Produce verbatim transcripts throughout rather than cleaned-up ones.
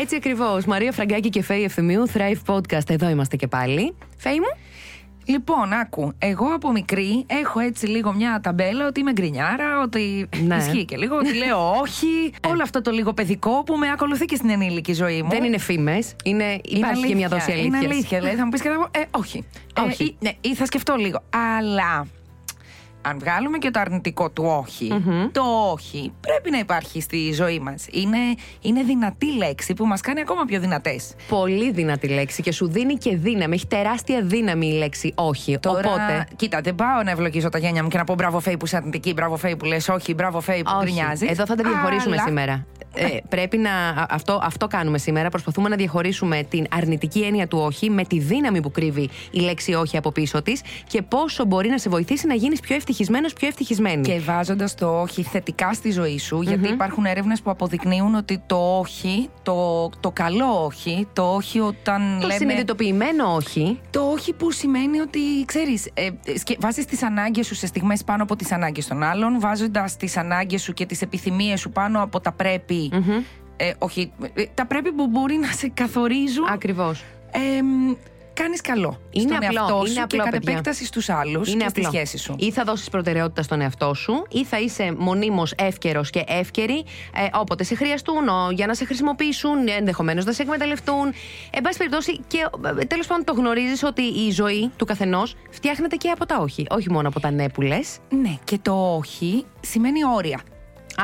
Έτσι ακριβώς. Μαρία Φραγκάκη και Φέη Ευθυμίου, Thrive Podcast. Εδώ είμαστε και πάλι. Φέη μου. Λοιπόν, άκου, εγώ από μικρή έχω έτσι λίγο μια ταμπέλα ότι είμαι γκρινιάρα, ότι ναι. Ισχύει και λίγο, ότι λέω όχι. Όλο αυτό το λίγο παιδικό που με ακολουθεί και στην ενήλικη ζωή μου. Δεν είναι φήμες, είναι, υπάρχει είναι αλήθεια, και μια δόση αλήθειας. Είναι αλήθεια, δηλαδή θα μου πεις και θα πω, ε, όχι. όχι. Ε, ή, ναι, ή θα σκεφτώ λίγο, αλλά... Αν βγάλουμε και το αρνητικό του όχι, mm-hmm. το όχι πρέπει να υπάρχει στη ζωή μας. Είναι, είναι δυνατή λέξη που μας κάνει ακόμα πιο δυνατές. Πολύ δυνατή λέξη και σου δίνει και δύναμη. Έχει τεράστια δύναμη η λέξη όχι. Τώρα, οπότε... κοίτα, δεν πάω να ευλογήσω τα γένια μου και να πω μπράβο Φέη που είσαι αρνητική, μπράβο Φέη που λες όχι, μπράβο Φέη που γκρινιάζει. Εδώ θα τα διαχωρίσουμε αλλά... σήμερα. Ε, πρέπει να. Αυτό, αυτό κάνουμε σήμερα. Προσπαθούμε να διαχωρίσουμε την αρνητική έννοια του όχι με τη δύναμη που κρύβει η λέξη όχι από πίσω της και πόσο μπορεί να σε βοηθήσει να γίνεις πιο ευτυχισμένος, πιο ευτυχισμένη. Και βάζοντας το όχι θετικά στη ζωή σου, mm-hmm. γιατί υπάρχουν έρευνες που αποδεικνύουν ότι το όχι, το, το καλό όχι, το όχι όταν. Το λέμε, συνειδητοποιημένο όχι. Το όχι που σημαίνει ότι ξέρεις, ε, βάζεις τις ανάγκες σου σε στιγμές πάνω από τις ανάγκες των άλλων, βάζοντας τις ανάγκες σου και τις επιθυμίες σου πάνω από τα πρέπει. Mm-hmm. Ε, όχι, τα πρέπει που μπορεί να σε καθορίζουν. Ακριβώς. Ε, κάνεις καλό είναι στον απλό, εαυτό σου είναι απλό, και κατ' επέκταση στους άλλους είναι και απλό. Στη σχέση σου. Ή θα δώσεις προτεραιότητα στον εαυτό σου, ή θα είσαι μονίμως εύκαιρος και εύκαιρη ε, όποτε σε χρειαστούν, ο, για να σε χρησιμοποιήσουν, ενδεχομένως να σε εκμεταλλευτούν. Εν πάση περιπτώσει, και τέλος πάντων το γνωρίζεις ότι η ζωή του καθενός φτιάχνεται και από τα όχι. Όχι μόνο από τα ναι που λες. Ναι, και το όχι σημαίνει όρια.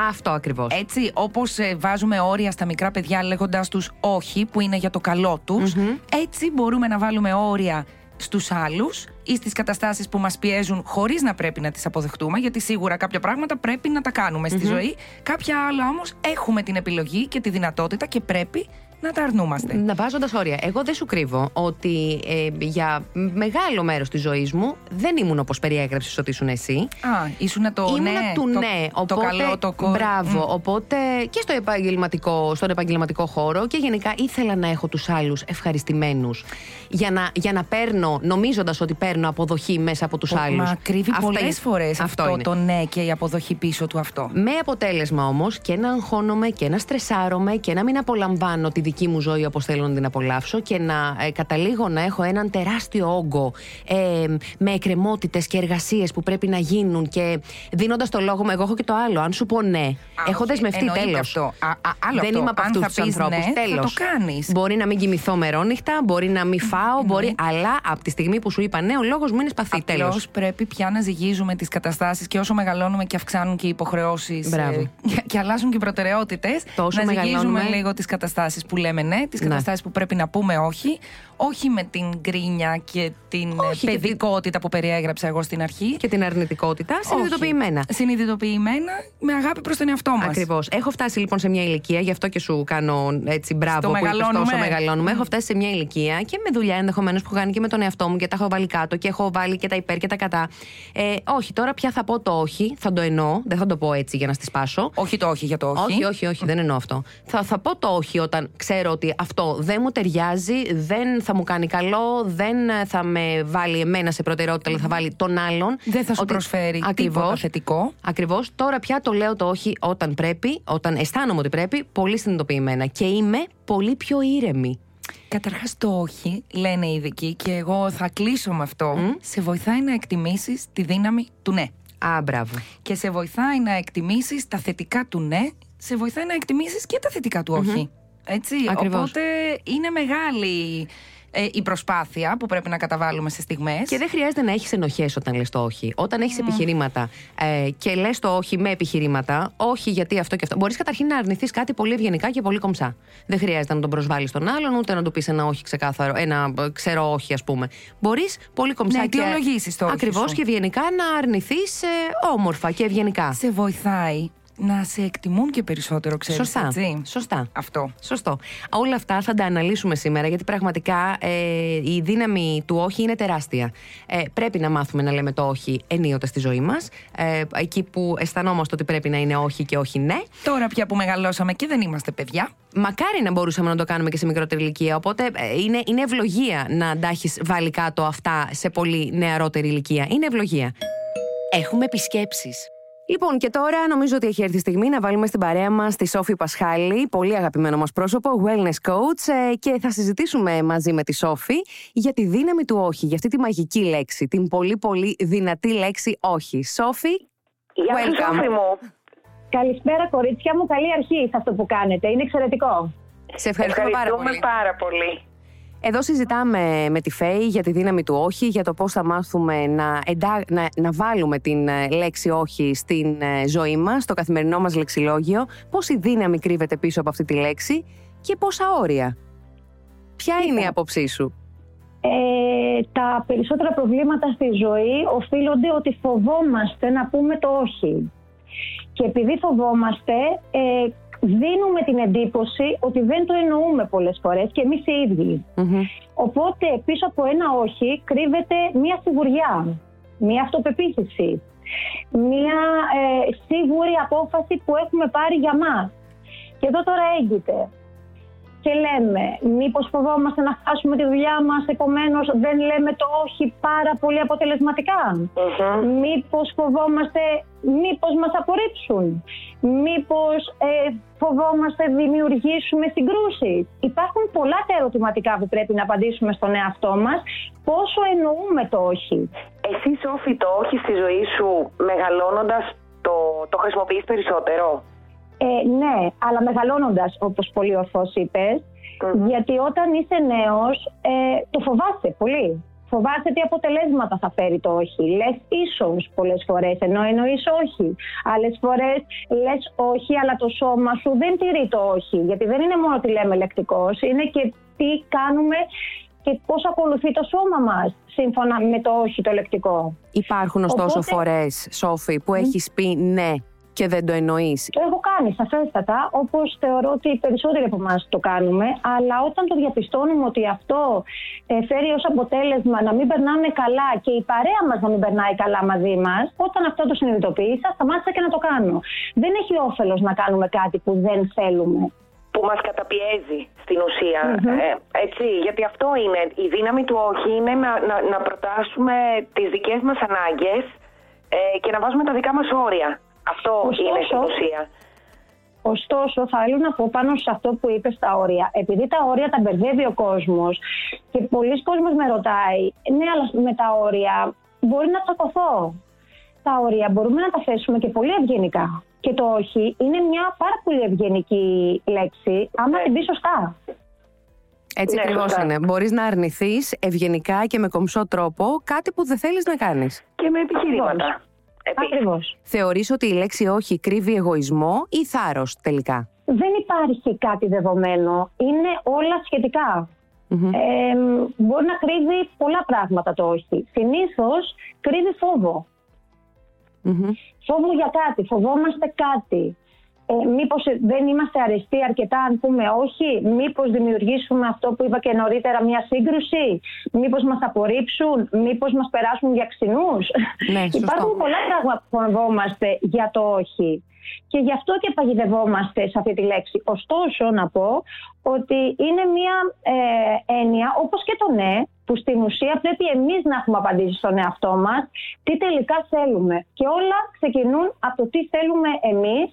Αυτό ακριβώς. Έτσι, όπως ε, βάζουμε όρια στα μικρά παιδιά λέγοντας τους όχι, που είναι για το καλό τους, mm-hmm. έτσι μπορούμε να βάλουμε όρια στους άλλους ή στις καταστάσεις που μας πιέζουν χωρίς να πρέπει να τις αποδεχτούμε, γιατί σίγουρα κάποια πράγματα πρέπει να τα κάνουμε στη mm-hmm. ζωή. Κάποια άλλα όμως έχουμε την επιλογή και τη δυνατότητα και πρέπει να τα αρνούμαστε. Να βάζοντας όρια. Εγώ δεν σου κρύβω ότι ε, για μεγάλο μέρος της ζωής μου δεν ήμουν όπως περιέγραψες ότι ήσουν εσύ. Α, ήσουν το ήμουν ναι. Του το, ναι. Οπότε, το καλό, το κόρ. Μπράβο. Mm. Οπότε και στο επαγγελματικό, στον επαγγελματικό χώρο και γενικά ήθελα να έχω τους άλλους ευχαριστημένους. Για να, για να παίρνω, νομίζοντας ότι παίρνω αποδοχή μέσα από τους oh, άλλους. Μα κρύβει πολλές φορές αυτό, αυτό το ναι και η αποδοχή πίσω του αυτό. Με αποτέλεσμα όμως και να αγχώνομαι και να στρεσάρομαι και να μην απολαμβάνω τη δική μου ζωή όπως θέλω να την απολαύσω και να ε, καταλήγω να έχω έναν τεράστιο όγκο ε, με εκκρεμότητες και εργασίες που πρέπει να γίνουν και δίνοντας το λόγο μου, εγώ έχω και το άλλο. Αν σου πω ναι, α, έχω δεσμευτεί τέλος. Δεν αυτό. Είμαι από αυτούς τους ανθρώπους. Ναι, τέλος. Μπορεί να μην κοιμηθώ μερόνυχτα, μπορεί να μην φάω, ναι. μπορεί, αλλά από τη στιγμή που σου είπα ναι, ο λόγος μου είναι σπαθή. Τέλος. Πρέπει πια να ζυγίζουμε τις καταστάσεις και όσο μεγαλώνουμε και αυξάνουν και οι υποχρεώσεις ε, και, και αλλάζουν και οι προτεραιότητες, να ζυγίζουμε λίγο τις καταστάσεις που λέμε ναι, τις καταστάσεις ναι. που πρέπει να πούμε όχι, όχι με την γκρίνια και την όχι παιδικότητα και... που περιέγραψα εγώ στην αρχή. Και την αρνητικότητα, συνειδητοποιημένα. Όχι. Συνειδητοποιημένα, με αγάπη προς τον εαυτό μας. Ακριβώς. Έχω φτάσει λοιπόν σε μια ηλικία, γι' αυτό και σου κάνω έτσι μπράβο στο που μεγαλώνουμε. Είπες τόσο μεγαλώνουμε. Mm. Έχω φτάσει σε μια ηλικία και με δουλειά ενδεχομένως που κάνει και με τον εαυτό μου και τα έχω βάλει κάτω και έχω βάλει και τα υπέρ και τα κατά. Ε, όχι, τώρα πια θα πω το όχι, θα το εννοώ, δεν θα το πω έτσι για να σπάσω. Όχι το όχι για το όχι. Όχι, όχι, όχι mm. δεν εννοώ αυτό. Θα, θα πω το όχι όταν ξέρω ότι αυτό δεν μου ταιριάζει, δεν θα μου κάνει καλό, δεν θα με βάλει εμένα σε προτεραιότητα, αλλά θα βάλει τον άλλον. Δεν θα σου ότι... προσφέρει ακριβώς, τίποτα θετικό. Ακριβώς. Τώρα πια το λέω το όχι όταν πρέπει, όταν αισθάνομαι ότι πρέπει, πολύ συνειδητοποιημένα. Και είμαι πολύ πιο ήρεμη. Καταρχάς το όχι, λένε οι ειδικοί, και εγώ θα κλείσω με αυτό. Mm. Σε βοηθάει να εκτιμήσεις τη δύναμη του ναι. Α, μπράβο. Και σε βοηθάει να εκτιμήσεις τα θετικά του ναι, σε βοηθάει να εκτιμήσεις και τα θετικά του όχι. Mm-hmm. Έτσι, ακριβώς. Οπότε είναι μεγάλη ε, η προσπάθεια που πρέπει να καταβάλουμε σε στιγμές. Και δεν χρειάζεται να έχεις ενοχές όταν λες το όχι. Όταν έχεις mm. επιχειρήματα ε, και λες το όχι με επιχειρήματα, όχι γιατί αυτό και αυτό. Μπορείς καταρχήν να αρνηθείς κάτι πολύ ευγενικά και πολύ κομψά. Δεν χρειάζεται να τον προσβάλλεις τον άλλον, ούτε να του πεις ένα όχι ξεκάθαρο, ένα ξέρω όχι, ας πούμε. Μπορείς πολύ κομψά ναι, και αιτιολογήσεις το όχι. Ακριβώς, και ευγενικά να αρνηθείς ε, όμορφα και ευγενικά. Σε βοηθάει να σε εκτιμούν και περισσότερο, ξέρεις. Σωστά. Έτσι. Σωστά. Αυτό. Σωστό. Όλα αυτά θα τα αναλύσουμε σήμερα, γιατί πραγματικά ε, η δύναμη του όχι είναι τεράστια. Ε, πρέπει να μάθουμε να λέμε το όχι ενίοτε στη ζωή μας. Ε, εκεί που αισθανόμαστε ότι πρέπει να είναι όχι και όχι ναι. Τώρα πια που μεγαλώσαμε και δεν είμαστε παιδιά. Μακάρι να μπορούσαμε να το κάνουμε και σε μικρότερη ηλικία. Οπότε ε, είναι, είναι ευλογία να τα έχεις βάλει κάτω αυτά σε πολύ νεαρότερη ηλικία. Είναι ευλογία. Έχουμε επισκέψεις. Λοιπόν, και τώρα νομίζω ότι έχει έρθει η στιγμή να βάλουμε στην παρέα μας τη Σόφη Πασχάλη, πολύ αγαπημένο μας πρόσωπο, wellness coach, και θα συζητήσουμε μαζί με τη Σόφη για τη δύναμη του όχι, για αυτή τη μαγική λέξη, την πολύ πολύ δυνατή λέξη όχι. Σόφη, γεια welcome. Σας, Σόφη μου. Καλησπέρα, κορίτσια μου, καλή αρχή σε αυτό που κάνετε, είναι εξαιρετικό. Σε ευχαριστούμε πάρα πολύ. πάρα πολύ. Εδώ συζητάμε με τη Φέη για τη δύναμη του όχι, για το πώς θα μάθουμε να, εντα... να... να βάλουμε την λέξη όχι στην ζωή μας, στο καθημερινό μας λεξιλόγιο, πόση δύναμη κρύβεται πίσω από αυτή τη λέξη και πόσα όρια. Ποια είναι η άποψή σου? Ε, τα περισσότερα προβλήματα στη ζωή οφείλονται ότι φοβόμαστε να πούμε το όχι. Και επειδή φοβόμαστε, ε, δίνουμε την εντύπωση ότι δεν το εννοούμε πολλές φορές και εμείς οι ίδιοι. Mm-hmm. Οπότε πίσω από ένα όχι κρύβεται μία σιγουριά, μία αυτοπεποίθηση, μία ε, σίγουρη απόφαση που έχουμε πάρει για μας. Και εδώ τώρα έγκυται. Και λέμε, μήπως φοβόμαστε να χάσουμε τη δουλειά μας, επομένως δεν λέμε το όχι πάρα πολύ αποτελεσματικά. Mm-hmm. Μήπως φοβόμαστε, μήπως μας απορρίψουν. Μήπως ε, φοβόμαστε δημιουργήσουμε συγκρούσεις. Υπάρχουν πολλά τα ερωτηματικά που πρέπει να απαντήσουμε στον εαυτό μας. Πόσο εννοούμε το όχι. Εσύ, Σόφη, το όχι στη ζωή σου μεγαλώνοντας το, το χρησιμοποιείς περισσότερο? Ε, ναι, αλλά μεγαλώνοντας, όπως πολύ ορθώς είπες, mm-hmm. γιατί όταν είσαι νέος ε, το φοβάσαι πολύ. Φοβάσαι τι αποτελέσματα θα φέρει το όχι. Λες ίσως πολλές φορές, ενώ εννοείς όχι. Άλλες φορές λες όχι, αλλά το σώμα σου δεν τηρεί το όχι. Γιατί δεν είναι μόνο τι λέμε λεκτικός, είναι και τι κάνουμε και πώς ακολουθεί το σώμα μας σύμφωνα με το όχι το λεκτικό. Υπάρχουν ωστόσο Οπότε... φορές, Σόφη, που mm. έχεις πει ναι και δεν το εννοείς? Το έχω κάνει σαφέστατα, όπως θεωρώ ότι οι περισσότεροι από εμάς το κάνουμε, αλλά όταν το διαπιστώνουμε ότι αυτό ε, φέρει ως αποτέλεσμα να μην περνάμε καλά και η παρέα μας να μην περνάει καλά μαζί μας, όταν αυτό το συνειδητοποίησα, σταμάτησα και να το κάνω. Δεν έχει όφελος να κάνουμε κάτι που δεν θέλουμε. Που μας καταπιέζει στην ουσία, mm-hmm. ε, έτσι, γιατί αυτό είναι, η δύναμη του όχι είναι να, να, να προτάσουμε τις δικές μας ανάγκες ε, και να βάζουμε τα δικά μας όρια. Αυτό ωστόσο, είναι στην ουσία. Ωστόσο, θέλω να πω πάνω σε αυτό που είπες τα όρια. Επειδή τα όρια τα μπερδεύει ο κόσμος και πολλοί κόσμος με ρωτάει, ναι, αλλά με τα όρια μπορεί να τσακωθώ. Τα όρια μπορούμε να τα θέσουμε και πολύ ευγενικά. Και το όχι είναι μια πάρα πολύ ευγενική λέξη, άμα την πει σωστά. Έτσι ακριβώς είναι. Μπορείς να αρνηθείς ευγενικά και με κομψό τρόπο κάτι που δεν θέλεις να κάνεις. Και με επιχειρήματα. Ακριβώς. Θεωρείς ότι η λέξη όχι κρύβει εγωισμό ή θάρρος τελικά? Δεν υπάρχει κάτι δεδομένο. Είναι όλα σχετικά. Mm-hmm. Ε, μπορεί να κρύβει πολλά πράγματα το όχι. Συνήθως κρύβει φόβο. Mm-hmm. Φόβο για κάτι. Φοβόμαστε κάτι. Ε, μήπως δεν είμαστε αρεστοί αρκετά αν πούμε όχι? Μήπως δημιουργήσουμε αυτό που είπα και νωρίτερα, μια σύγκρουση? Μήπως μας απορρίψουν? Μήπως μας περάσουν για ξινούς? Ναι, υπάρχουν πολλά πράγματα που φοβόμαστε για το όχι. Και γι' αυτό και παγιδευόμαστε σε αυτή τη λέξη. Ωστόσο να πω ότι είναι μια ε, έννοια όπως και το ναι, που στην ουσία πρέπει εμείς να έχουμε απαντήσει στον εαυτό μας τι τελικά θέλουμε. Και όλα ξεκινούν από το τι θέλουμε εμείς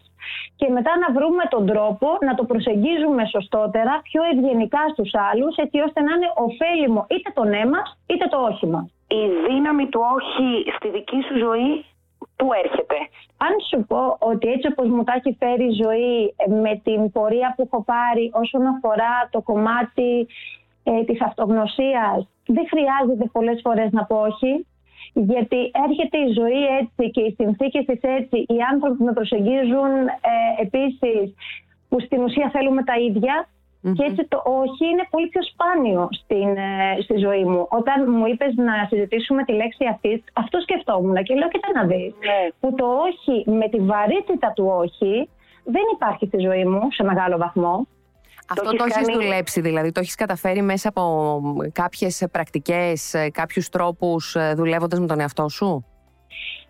και μετά να βρούμε τον τρόπο να το προσεγγίζουμε σωστότερα, πιο ευγενικά στους άλλους, έτσι ώστε να είναι ωφέλιμο είτε το ναι μας είτε το όχι μας. Η δύναμη του όχι στη δική σου ζωή πού έρχεται? Αν σου πω ότι έτσι όπως μου τα έχει φέρει η ζωή με την πορεία που έχω πάρει όσον αφορά το κομμάτι ε, της αυτογνωσίας, δεν χρειάζεται πολλές φορές να πω όχι. Γιατί έρχεται η ζωή έτσι και οι συνθήκες της έτσι, οι άνθρωποι που με προσεγγίζουν ε, επίσης, που στην ουσία θέλουμε τα ίδια, Mm-hmm. Και έτσι το όχι είναι πολύ πιο σπάνιο στην, ε, στη ζωή μου. Όταν μου είπες να συζητήσουμε τη λέξη αυτή, αυτό σκεφτόμουν και λέω: κοίτα να δεις. Mm-hmm. Που το όχι με τη βαρύτητα του όχι δεν υπάρχει στη ζωή μου σε μεγάλο βαθμό. Αυτό το, το έχεις κάνει... δουλέψει, δηλαδή το έχεις καταφέρει μέσα από κάποιες πρακτικές, κάποιους τρόπους, δουλεύοντας με τον εαυτό σου.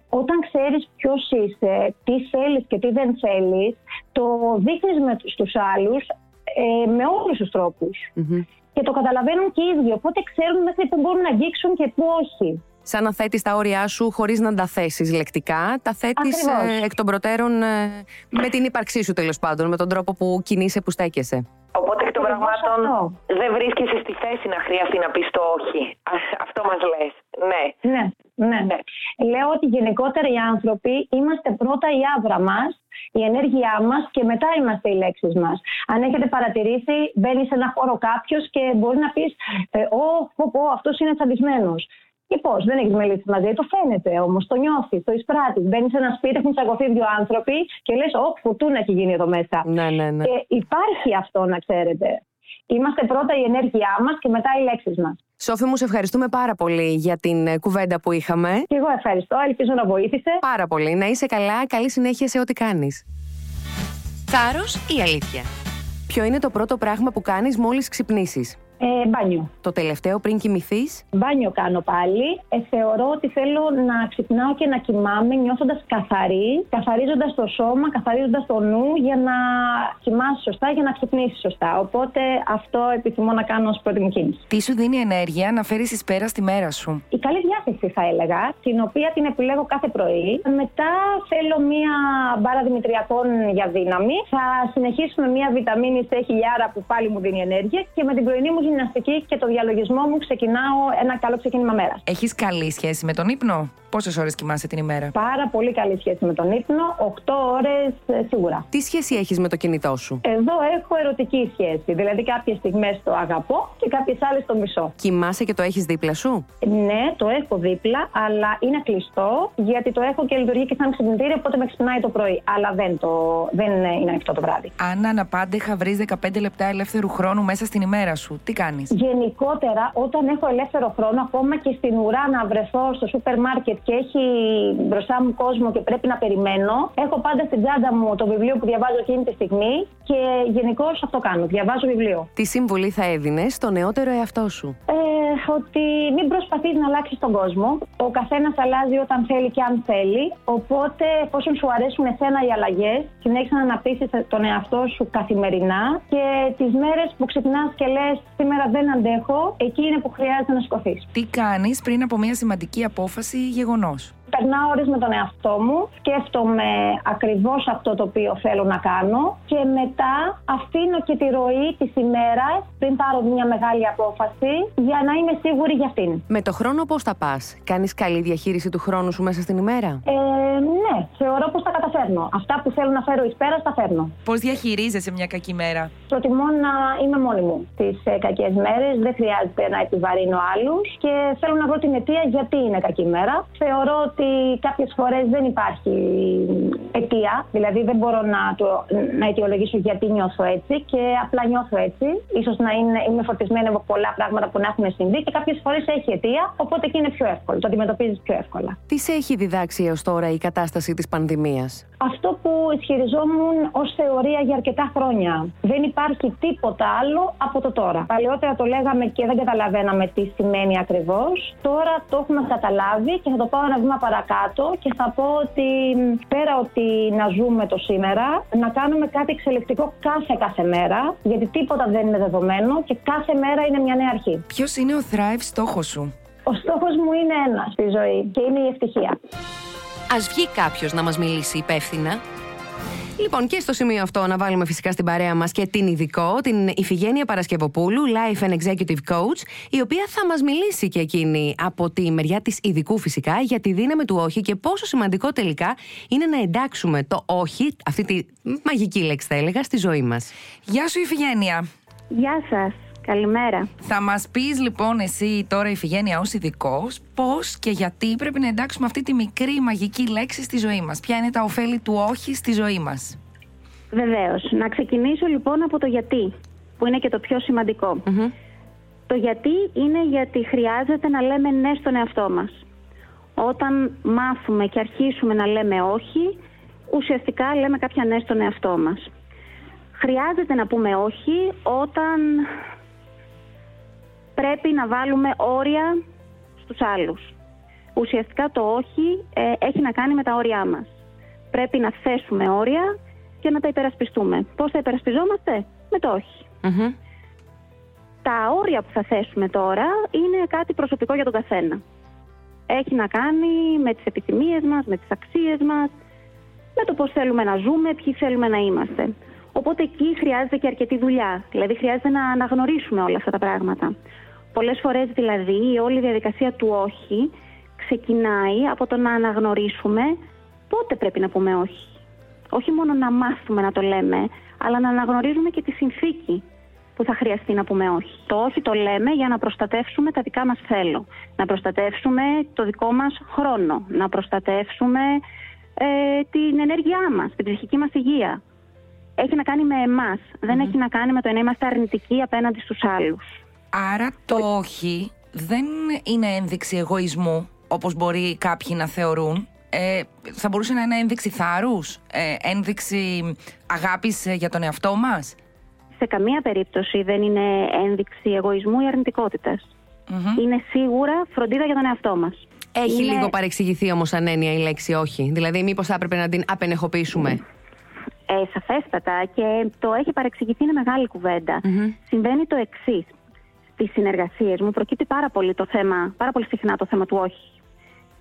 Όταν ξέρεις ποιος είσαι, τι θέλεις και τι δεν θέλεις, το δείχνεις με, στους άλλους ε, με όλους τους τρόπους. Mm-hmm. Και το καταλαβαίνουν και οι ίδιοι, οπότε ξέρουν μέχρι που μπορούν να αγγίξουν και που όχι. Σαν να θέτεις τα όρια σου χωρίς να τα θέσεις λεκτικά, τα θέτεις ε, εκ των προτέρων ε, με την ύπαρξή σου τέλος πάντων, με τον τρόπο που κινείσαι, που στέκεσαι. Οπότε εκ των πραγμάτων δεν βρίσκεσαι στη θέση να χρειαστεί να πεις το όχι. Αυτό μας λες. Ναι. Ναι, ναι, ναι. Λέω ότι γενικότερα οι άνθρωποι είμαστε πρώτα η άβρα μας, η ενέργειά μας και μετά είμαστε οι λέξεις μας. Αν έχετε παρατηρήσει, μπαίνει σε ένα χώρο κάποιος και μπορεί να πεις «Ω, αυτός είναι τσαντισμένος». Και πώς, δεν έχεις μιλήσει μαζί, το φαίνεται όμως, το νιώθεις, το εισπράττεις. Μπαίνεις σε ένα σπίτι, έχουν τσακωθεί δύο άνθρωποι και λες: Ω, φουρτούνα έχει γίνει εδώ μέσα. Ναι, ναι, ναι. Και υπάρχει αυτό, να ξέρετε. Είμαστε πρώτα η ενέργειά μας και μετά οι λέξεις μας. Σόφη μου, σε ευχαριστούμε πάρα πολύ για την κουβέντα που είχαμε. Και εγώ ευχαριστώ, ελπίζω να βοήθησε. Πάρα πολύ. Να είσαι καλά, καλή συνέχεια σε ό,τι κάνεις. Θάρρος ή αλήθεια? Ποιο είναι το πρώτο πράγμα που κάνεις μόλις ξυπνήσεις? Ε, μπάνιο. Το τελευταίο πριν κοιμηθείς? Μπάνιο κάνω πάλι. Ε, θεωρώ ότι θέλω να ξυπνάω και να κοιμάμαι νιώθοντας καθαρή, καθαρίζοντας το σώμα, καθαρίζοντας το νου για να κοιμάσαι σωστά, για να ξυπνήσεις σωστά. Οπότε αυτό επιθυμώ να κάνω ως πρώτη μου κίνηση. Τι σου δίνει ενέργεια να φέρεις εις πέρα στη μέρα σου? Η καλή διάθεση, θα έλεγα, την οποία την επιλέγω κάθε πρωί. Μετά θέλω μία μπάρα δημητριακών για δύναμη. Θα συνεχίσουμε μία βιταμίνη σε χιλιάρα που πάλι μου δίνει ενέργεια και με την πρωινή μου γυμναστική και το διαλογισμό μου ξεκινάω ένα καλό ξεκίνημα μέρας. Έχεις καλή σχέση με τον ύπνο? Πόσες ώρες κοιμάσαι την ημέρα? Πάρα πολύ καλή σχέση με τον ύπνο, οκτώ ώρες ε, σίγουρα. Τι σχέση έχεις με το κινητό σου? Εδώ έχω ερωτική σχέση. Δηλαδή, κάποιες στιγμές το αγαπώ και κάποιες άλλες το μισώ. Κοιμάσαι και το έχεις δίπλα σου? Ναι, το έχω δίπλα, αλλά είναι κλειστό γιατί το έχω και λειτουργεί και σαν ξυπνητήρι, οπότε με ξυπνάει το πρωί. Αλλά δεν, το, δεν είναι ανοιχτό το βράδυ. Αν αναπάντεχα βρεις δεκαπέντε λεπτά ελεύθερου χρόνου μέσα στην ημέρα σου, τι κάνεις? Γενικότερα, όταν έχω ελεύθερο χρόνο, ακόμα και στην ουρά να βρεθώ στο σούπερ μάρκετ και έχει μπροστά μου κόσμο και πρέπει να περιμένω, έχω πάντα στην τσάντα μου το βιβλίο που διαβάζω εκείνη τη στιγμή και γενικώς αυτό κάνω. Διαβάζω βιβλίο. Τι συμβουλή θα έδινες στο νεότερο εαυτό σου? Ε, ότι μην προσπαθείς να αλλάξεις τον κόσμο. Ο καθένας αλλάζει όταν θέλει και αν θέλει. Οπότε, εφόσον σου αρέσουν εσένα οι αλλαγές, συνέχισε να αναπτύσσεις τον εαυτό σου καθημερινά και τις μέρες που ξυπνάς και λες: σήμερα δεν αντέχω, εκεί είναι που χρειάζεται να σηκωθείς. Τι κάνεις πριν από μια σημαντική απόφαση ή γεγονός? Περνάω ώρες με τον εαυτό μου, σκέφτομαι ακριβώς αυτό το οποίο θέλω να κάνω και μετά αφήνω και τη ροή της ημέρας πριν πάρω μια μεγάλη απόφαση για να είμαι σίγουρη για αυτήν. Με το χρόνο πώς θα πας? Κάνεις καλή διαχείριση του χρόνου σου μέσα στην ημέρα? Ε, ναι, θεωρώ πως τα καταφέρνω. Αυτά που θέλω να φέρω εις πέρας τα φέρνω. Πώς διαχειρίζεσαι μια κακή μέρα? Προτιμώ να είμαι μόνη μου τις ε, κακές μέρες, δεν χρειάζεται να επιβαρύνω άλλους και θέλω να βρω την αιτία γιατί είναι κακή μέρα. Θεωρώ ότι κάποιες φορές δεν υπάρχει αιτία, δηλαδή δεν μπορώ να, το, να αιτιολογήσω γιατί νιώθω έτσι και απλά νιώθω έτσι. Ίσως να είναι, είμαι φορτισμένη από πολλά πράγματα που να έχουν συμβεί και κάποιες φορές έχει αιτία, οπότε εκεί είναι πιο εύκολο, το αντιμετωπίζεις πιο εύκολα. Τι σε έχει διδάξει έως τώρα η κατάσταση της πανδημίας? Αυτό που ισχυριζόμουν ως θεωρία για αρκετά χρόνια. Δεν υπάρχει τίποτα άλλο από το τώρα. Παλαιότερα το λέγαμε και δεν καταλαβαίναμε τι σημαίνει ακριβώς. Τώρα το έχουμε καταλάβει και θα το πάω ένα βήμα παρακάτω και θα πω ότι πέρα ότι να ζούμε το σήμερα, να κάνουμε κάτι εξελικτικό κάθε κάθε μέρα, γιατί τίποτα δεν είναι δεδομένο και κάθε μέρα είναι μια νέα αρχή. Ποιος είναι ο Thrive στόχος σου? Ο στόχος μου είναι ένας στη ζωή και είναι η ευτυχία. Ας βγει κάποιος να μας μιλήσει υπεύθυνα. Λοιπόν, και στο σημείο αυτό να βάλουμε φυσικά στην παρέα μας και την ειδικό, την Ιφιγένεια Παρασκευοπούλου, Life and Executive Coach, η οποία θα μας μιλήσει και εκείνη από τη μεριά της ειδικού φυσικά για τη δύναμη του όχι και πόσο σημαντικό τελικά είναι να εντάξουμε το όχι, αυτή τη μαγική λέξη θα έλεγα, στη ζωή μας. Γεια σου Ιφιγένεια. Γεια σας. Καλημέρα. Θα μας πεις λοιπόν εσύ τώρα, Ιφιγένεια, ως ειδικός, πώς και γιατί πρέπει να εντάξουμε αυτή τη μικρή μαγική λέξη στη ζωή μας. Ποια είναι τα ωφέλη του όχι στη ζωή μας? Βεβαίως. Να ξεκινήσω λοιπόν από το γιατί. που είναι και το πιο σημαντικό. Mm-hmm. Το γιατί είναι γιατί χρειάζεται να λέμε ναι στον εαυτό μας. Όταν μάθουμε και αρχίσουμε να λέμε όχι, ουσιαστικά λέμε κάποια ναι στον εαυτό μας. Χρειάζεται να πούμε όχι όταν πρέπει να βάλουμε όρια στους άλλους. Ουσιαστικά το όχι ε, έχει να κάνει με τα όρια μας. Πρέπει να θέσουμε όρια και να τα υπερασπιστούμε. Πώς τα υπερασπιζόμαστε? Με το όχι. Mm-hmm. Τα όρια που θα θέσουμε τώρα είναι κάτι προσωπικό για τον καθένα. Έχει να κάνει με τις επιθυμίες μας, με τις αξίες μας, με το πώς θέλουμε να ζούμε, ποιοι θέλουμε να είμαστε. Οπότε εκεί χρειάζεται και αρκετή δουλειά. Δηλαδή χρειάζεται να αναγνωρίσουμε όλα αυτά τα πράγματα. Πολλές φορές δηλαδή η όλη διαδικασία του όχι ξεκινάει από το να αναγνωρίσουμε πότε πρέπει να πούμε όχι. Όχι μόνο να μάθουμε να το λέμε, αλλά να αναγνωρίζουμε και τη συνθήκη που θα χρειαστεί να πούμε όχι. Το όχι το λέμε για να προστατεύσουμε τα δικά μας θέλω, να προστατεύσουμε το δικό μας χρόνο, να προστατεύσουμε ε, την ενέργειά μας, την ψυχική μας υγεία. Έχει να κάνει με εμάς, δεν mm-hmm. έχει να κάνει με το να είμαστε αρνητικοί απέναντι στους άλλους. Άρα το όχι δεν είναι ένδειξη εγωισμού, όπως μπορεί κάποιοι να θεωρούν. Ε, θα μπορούσε να είναι ένδειξη θάρρους, ε, ένδειξη αγάπης για τον εαυτό μας. Σε καμία περίπτωση δεν είναι ένδειξη εγωισμού ή αρνητικότητας. Mm-hmm. Είναι σίγουρα φροντίδα για τον εαυτό μας. Έχει είναι... λίγο παρεξηγηθεί όμως σαν έννοια η λέξη όχι. Δηλαδή μήπως θα έπρεπε να την απενεχοποιήσουμε. Ε, σαφέστατα, και το έχει παρεξηγηθεί είναι μεγάλη κουβέντα. Mm-hmm. Συμβαίνει το εξής. Στις συνεργασίες μου προκύπτει πάρα πολύ, το θέμα, πάρα πολύ συχνά το θέμα του όχι.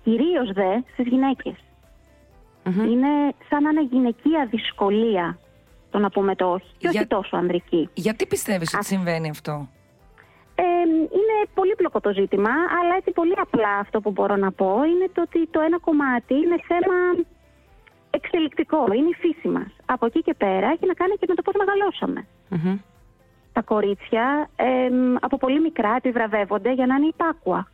Κυρίως δε στις γυναίκες. Mm-hmm. Είναι σαν να είναι γυναικεία δυσκολία το να πούμε το όχι, και όχι Για... τόσο ανδρική. Γιατί πιστεύεις Α... ότι συμβαίνει αυτό? Ε, είναι πολύπλοκο το ζήτημα, αλλά έτσι πολύ απλά αυτό που μπορώ να πω είναι το ότι το ένα κομμάτι είναι θέμα εξελικτικό, είναι η φύση μας. Από εκεί και πέρα έχει να κάνει και με το πώς μεγαλώσαμε. Mm-hmm. Τα κορίτσια ε, από πολύ μικρά επιβραβεύονται για να είναι υπάκουα,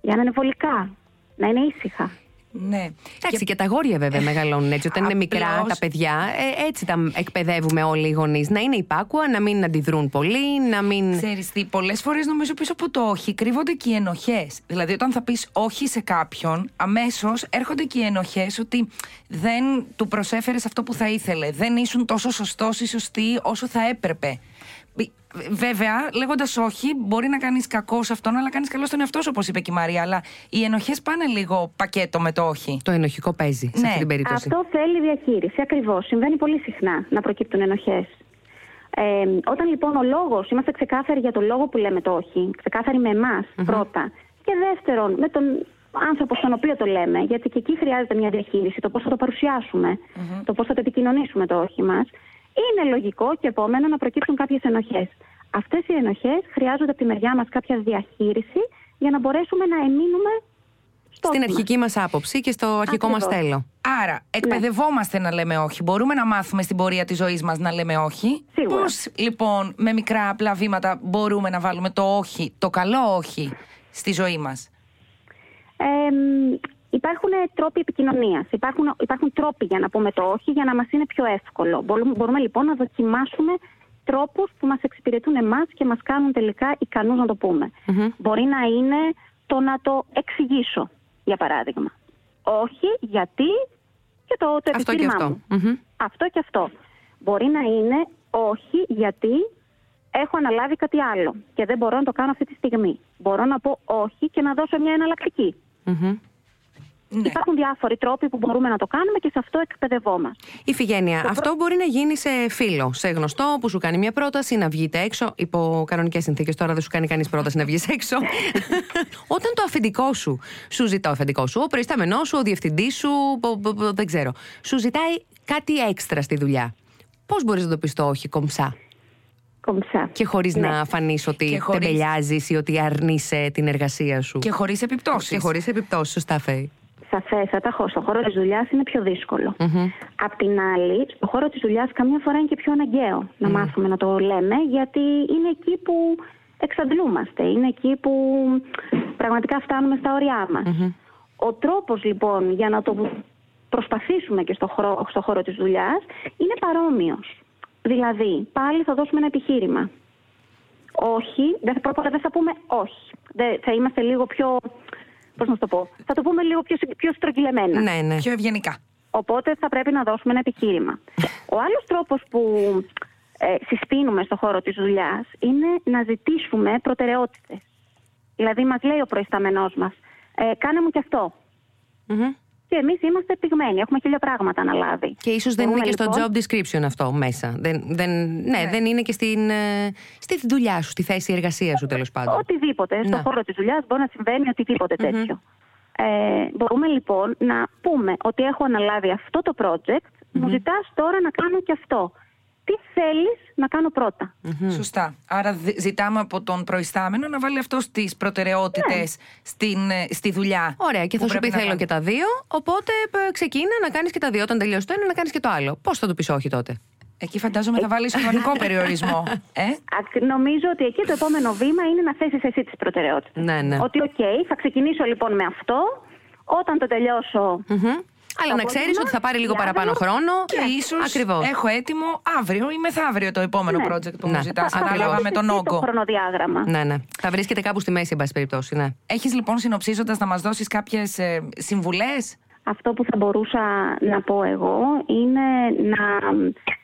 για να είναι βολικά, να είναι ήσυχα. Ναι. Εντάξει, και... και τα αγόρια βέβαια μεγαλώνουν έτσι. Όταν είναι μικρά απλώς... τα παιδιά, ε, έτσι τα εκπαιδεύουμε όλοι οι γονείς. Να είναι υπάκουα, να μην αντιδρούν πολύ, να μην. Ξέρεις τι, πολλές φορές νομίζω πίσω από το όχι κρύβονται και οι ενοχές. Δηλαδή, όταν θα πεις όχι σε κάποιον, αμέσως έρχονται και οι ενοχές ότι δεν του προσέφερες αυτό που θα ήθελε. Δεν ήσουν τόσο σωστός ή σωστή όσο θα έπρεπε. Βέβαια, λέγοντας όχι, μπορεί να κάνεις κακό σε αυτόν, αλλά κάνεις καλό στον εαυτό σου, όπως είπε και η Μαρία. Αλλά οι ενοχές πάνε λίγο πακέτο με το όχι. Το ενοχικό παίζει σε ναι. αυτή την περίπτωση. Αυτό θέλει διαχείριση. Ακριβώς. Συμβαίνει πολύ συχνά να προκύπτουν ενοχές. Ε, όταν λοιπόν ο λόγος, είμαστε ξεκάθαροι για τον λόγο που λέμε το όχι, ξεκάθαροι με εμάς mm-hmm. πρώτα. Και δεύτερον, με τον άνθρωπο στον οποίο το λέμε, γιατί και εκεί χρειάζεται μια διαχείριση, το πώς θα το παρουσιάσουμε, mm-hmm. το πώς θα το επικοινωνήσουμε το όχι μας. Είναι λογικό και επόμενο να προκύψουν κάποιες ενοχές. Αυτές οι ενοχές χρειάζονται από τη μεριά μας κάποια διαχείριση για να μπορέσουμε να εμείνουμε στο στην αρχική μας άποψη και στο αρχικό μας θέλω. Άρα, εκπαιδευόμαστε ναι. να λέμε όχι. Μπορούμε να μάθουμε στην πορεία της ζωής μας να λέμε όχι. Σίγουρα. Πώς λοιπόν με μικρά απλά βήματα μπορούμε να βάλουμε το όχι, το καλό όχι, στη ζωή μας? Ε, Υπάρχουν τρόποι επικοινωνίας, υπάρχουν, υπάρχουν τρόποι για να πούμε το όχι, για να μας είναι πιο εύκολο. Μπορούμε, μπορούμε λοιπόν να δοκιμάσουμε τρόπους που μας εξυπηρετούν εμάς και μας κάνουν τελικά ικανούς να το πούμε. Mm-hmm. Μπορεί να είναι το να το εξηγήσω, για παράδειγμα. Όχι, γιατί και το, το επιχείρημά αυτό και αυτό. Μου. Mm-hmm. Αυτό και αυτό. Μπορεί να είναι όχι, γιατί έχω αναλάβει κάτι άλλο και δεν μπορώ να το κάνω αυτή τη στιγμή. Μπορώ να πω όχι και να δώσω μια εναλλακτική. Mm-hmm. Ναι. Υπάρχουν διάφοροι τρόποι που μπορούμε να το κάνουμε και σε αυτό εκπαιδευόμαστε. Ιφιγένεια, αυτό προ... μπορεί να γίνει σε φίλο, σε γνωστό που σου κάνει μια πρόταση να βγείτε έξω. Υπό κανονικές συνθήκες τώρα δεν σου κάνει κανείς πρόταση να βγεις έξω. Όταν το αφεντικό σου, σου ζητά ο αφεντικό σου, ο προϊστάμενός σου, ο διευθυντής σου, δεν ξέρω, σου ζητάει κάτι έξτρα στη δουλειά. Πώς μπορείς να το πεις το όχι κομψά? Κομψά. Και χωρίς ναι. να φανείς ότι χωρίς... τεμπελιάζεις ή ότι αρνείσαι την εργασία σου. Και χωρίς επιπτώσεις. Και χωρίς επιπτώσεις, σωστά, Φέη. Σαφέστατα, στον χώρο της δουλειάς είναι πιο δύσκολο. Mm-hmm. Απ' την άλλη, στον χώρο της δουλειάς καμιά φορά είναι και πιο αναγκαίο mm. να μάθουμε να το λέμε, γιατί είναι εκεί που εξαντλούμαστε, είναι εκεί που πραγματικά φτάνουμε στα όρια μας. Mm-hmm. Ο τρόπος λοιπόν για να το προσπαθήσουμε και στον χώρο, στο χώρο της δουλειάς είναι παρόμοιος. Δηλαδή, πάλι θα δώσουμε ένα επιχείρημα. όχι. Δεν θα, προπορά, δεν θα πούμε όχι. Δεν, θα είμαστε λίγο πιο... Πώς να το πω. Θα το πούμε λίγο πιο, πιο στρογγυλεμένα. Ναι, ναι. Πιο ευγενικά. Οπότε θα πρέπει να δώσουμε ένα επιχείρημα. Ο άλλος τρόπος που ε, συστήνουμε στον χώρο της δουλειάς είναι να ζητήσουμε προτεραιότητες. Δηλαδή μας λέει ο προϊσταμενός μας, ε, κάνε μου κι αυτό. Mm-hmm. Και εμείς είμαστε πυγμένοι, έχουμε χίλια πράγματα να λάβει. Και ίσως δεν είναι και λοιπόν... στο job description αυτό μέσα. Δεν, δεν, ναι, ναι, δεν είναι και στην, ε, στη δουλειά σου, στη θέση εργασίας σου τέλος πάντων. Οτιδήποτε. Να. Στον χώρο της δουλειάς μπορεί να συμβαίνει οτιδήποτε τέτοιο. Mm-hmm. Ε, μπορούμε λοιπόν να πούμε ότι έχω αναλάβει αυτό το project, mm-hmm. μου ζητάς τώρα να κάνω και αυτό. Τι θέλεις να κάνω πρώτα. Mm-hmm. Σωστά. Άρα ζητάμε από τον προϊστάμενο να βάλει αυτό στις προτεραιότητες, yeah. στην, στη δουλειά. Ωραία, και θα σου πει θέλω να... και τα δύο. Οπότε ξεκίνα να κάνεις και τα δύο. Όταν τελειώσει το ένα, να κάνεις και το άλλο. Πώς θα του πεις όχι τότε. Εκεί φαντάζομαι θα βάλεις χρονικό περιορισμό. Ε? Νομίζω ότι εκεί το επόμενο βήμα είναι να θέσεις εσύ τις προτεραιότητες. Ναι, ναι. Ότι, οκ, okay, θα ξεκινήσω λοιπόν με αυτό. Όταν το τελειώσω. Mm-hmm. Αλλά να ξέρεις ότι θα πάρει λίγο παραπάνω αύριο, χρόνο και ναι, ίσως ακριβώς. έχω έτοιμο αύριο ή μεθαύριο το επόμενο ναι. project που ναι. μου ζητάς. Ανάλογα με τον όγκο. Το χρονοδιάγραμμα. Ναι, ναι. Θα βρίσκεται κάπου στη μέση, εν πάση περιπτώσει. Ναι. Έχεις λοιπόν συνοψίζοντας να μας δώσεις κάποιες ε, συμβουλές. Αυτό που θα μπορούσα yeah. να πω εγώ είναι να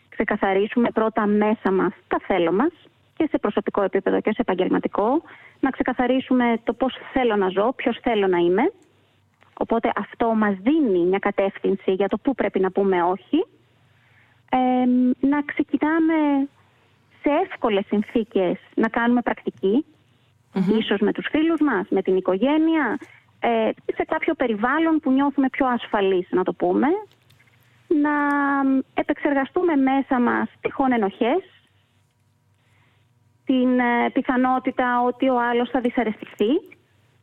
ξεκαθαρίσουμε πρώτα μέσα μας τα θέλω μας και σε προσωπικό επίπεδο και σε επαγγελματικό. Να ξεκαθαρίσουμε το πώς θέλω να ζω, ποιος θέλω να είμαι. Οπότε αυτό μας δίνει μια κατεύθυνση για το πού πρέπει να πούμε όχι. Ε, να ξεκινάμε σε εύκολες συνθήκες να κάνουμε πρακτική. Mm-hmm. Ίσως με τους φίλους μας, με την οικογένεια. Ε, σε κάποιο περιβάλλον που νιώθουμε πιο ασφαλείς να το πούμε. Να επεξεργαστούμε μέσα μας τυχόν ενοχές. Την ε, πιθανότητα ότι ο άλλος θα δυσαρεστηθεί.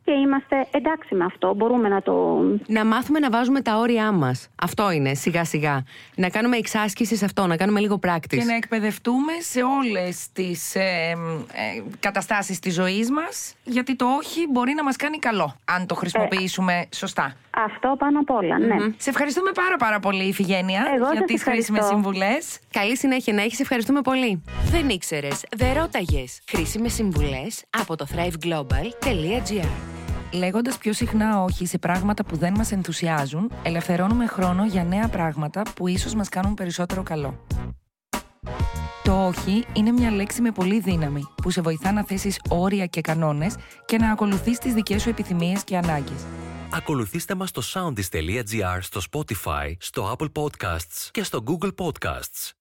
Και είμαστε εντάξει με αυτό, μπορούμε να το... Να μάθουμε να βάζουμε τα όρια μας. Αυτό είναι, σιγά σιγά. Να κάνουμε εξάσκηση σε αυτό, να κάνουμε λίγο practice. Και να εκπαιδευτούμε σε όλες τις ε, ε, καταστάσεις της ζωής μας, γιατί το όχι μπορεί να μας κάνει καλό, αν το χρησιμοποιήσουμε ε, σωστά. Αυτό πάνω απ' όλα, ναι. Mm-hmm. Σε ευχαριστούμε πάρα πάρα πολύ, Ιφιγένεια, για τις χρήσιμες συμβουλές. Καλή συνέχεια να έχεις, ευχαριστούμε πολύ. Δεν ήξερες, δεν ρώταγες. Χρήσιμες συμβουλές από το θράιβ γκλόμπαλ τελεία τζι άρ. Λέγοντας πιο συχνά όχι σε πράγματα που δεν μας ενθουσιάζουν, ελευθερώνουμε χρόνο για νέα πράγματα που ίσως μας κάνουν περισσότερο καλό. Το όχι είναι μια λέξη με πολύ δύναμη, που σε βοηθά να θέσεις όρια και κανόνες και να ακολουθείς τις δικές σου επιθυμίες και ανάγκες. Ακολουθήστε μας στο soundist τελεία τζι άρ, στο Spotify, στο Apple Podcasts και στο Google Podcasts.